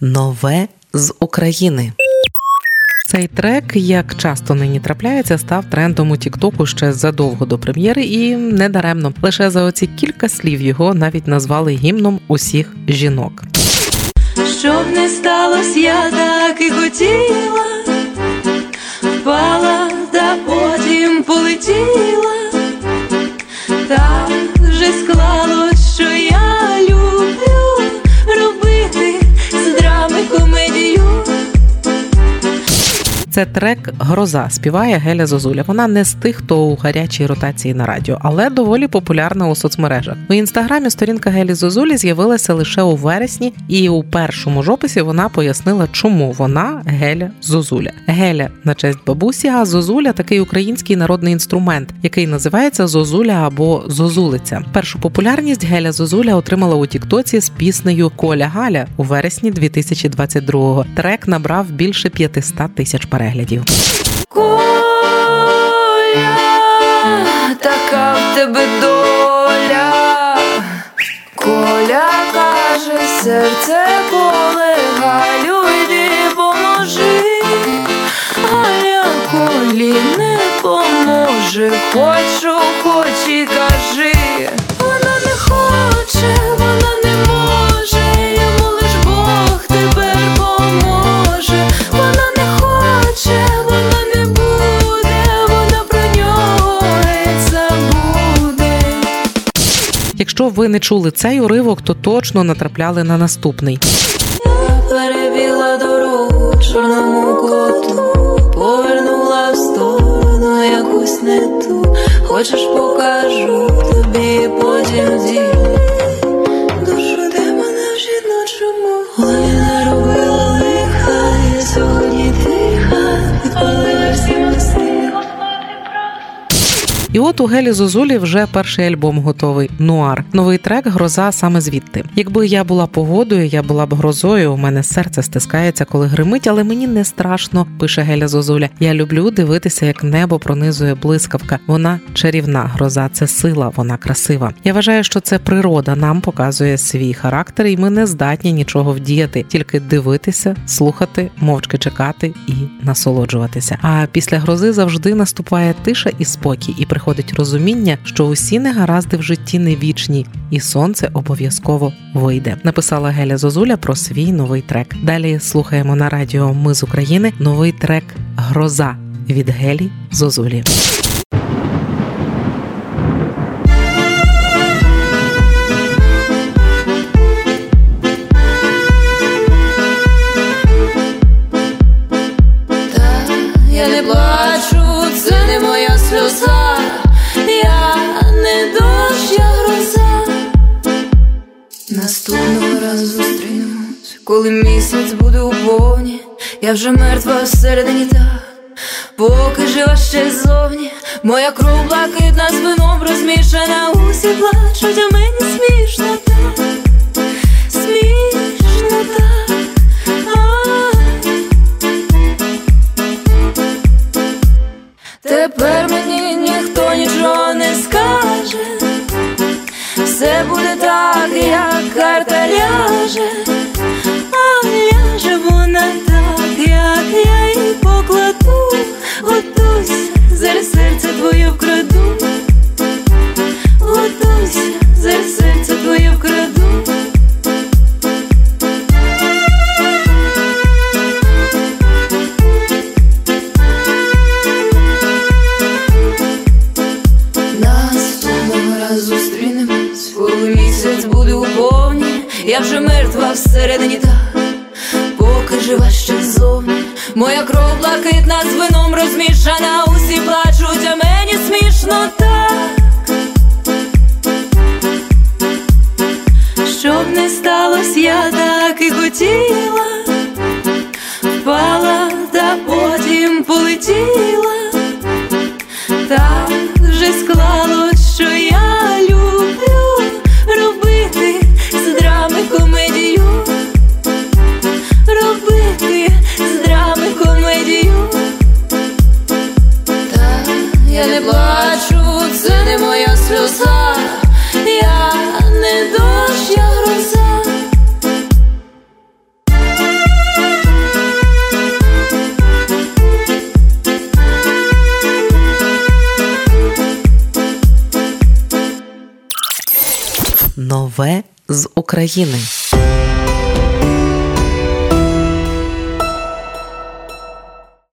«Нове з України». Цей трек, як часто нині трапляється, став трендом у Тік-Току ще задовго до прем'єри і недаремно. Лише за оці кілька слів його навіть назвали гімном усіх жінок. Щоб не сталося, я так і хотіла, впала та потім полетіла, так же склалось, що я люблю робити з драми комедію. Це трек «Гроза», співає Геля Зозуля. Вона не з тих, хто у гарячій ротації на радіо, але доволі популярна у соцмережах. У Інстаграмі сторінка Гелі Зозулі з'явилася лише у вересні, і у першому ж описі вона пояснила, чому вона Геля Зозуля. Геля – на честь бабусі, а зозуля – такий український народний інструмент, який називається зозуля або зозулиця. Першу популярність Геля Зозуля отримала у Тік-Тоці з піснею «Коля Галя» у вересні 2022-го. Трек набрав більше 500 тисяч переглядів. Коля, така в тебе доля, Коля каже, серце боле, Галю, йди поможи, Галя Колі не поможе, хочу, хоч і кажи. Вона не хоче, вона не може, йому лиш Бог тепер поможе. Якщо ви не чули цей уривок, то точно натрапляли на наступний. Я перебігла дорогу чорному коту, повернула в сторону якусь не ту. Хочеш, покажу тобі, потім ділю. Душу, де мене в жіночому голові наробила лиха, я сьогодні тиха, підпалила всі мости. І от у Гелі Зозулі вже перший альбом готовий – «Нуар». Новий трек «Гроза» саме звідти. Якби я була погодою, я була б грозою, у мене серце стискається, коли гримить, але мені не страшно, пише Геля Зозуля. Я люблю дивитися, як небо пронизує блискавка. Вона чарівна, гроза – це сила, вона красива. Я вважаю, що це природа нам показує свій характер, і ми не здатні нічого вдіяти, тільки дивитися, слухати, мовчки чекати і насолоджуватися. А після грози завжди наступає тиша і спокій, і приходить розуміння, що усі негаразди в житті не вічні, і сонце обов'язково вийде. Написала Геля Зозуля про свій новий трек. Далі слухаємо на радіо «Ми з України» новий трек «Гроза» від Гелі Зозулі. Та я не плачу, це не моя сльоза. Наступного разу зустрінемось, коли місяць буде у повні. Я вже мертва всередині, та поки жива ще ззовні. Моя кров блакитна з вином розмішана. Усі плачуть, а мені смішно так, смішно так. Тепер мені ніхто нічого не скаже. Все буде так, як карта ляже, а ляже вона так, як я їй покладу. Готуйся, зараз серце твоє вкраду. Готуйся, зараз серце твоє вкраду. Я вже мертва всередині, так, поки жива ще ззовні. Моя кров блакитна з вином розмішана. Усі плачуть, а мені смішно так. Щоб не сталося, я так і хотіла, впала та потім полетіла, так же склалось, що я люблю робити комедію, робити з драми комедію. Та я не плачу, це не моя сльоза, я не дощ, я гроза. нове з України.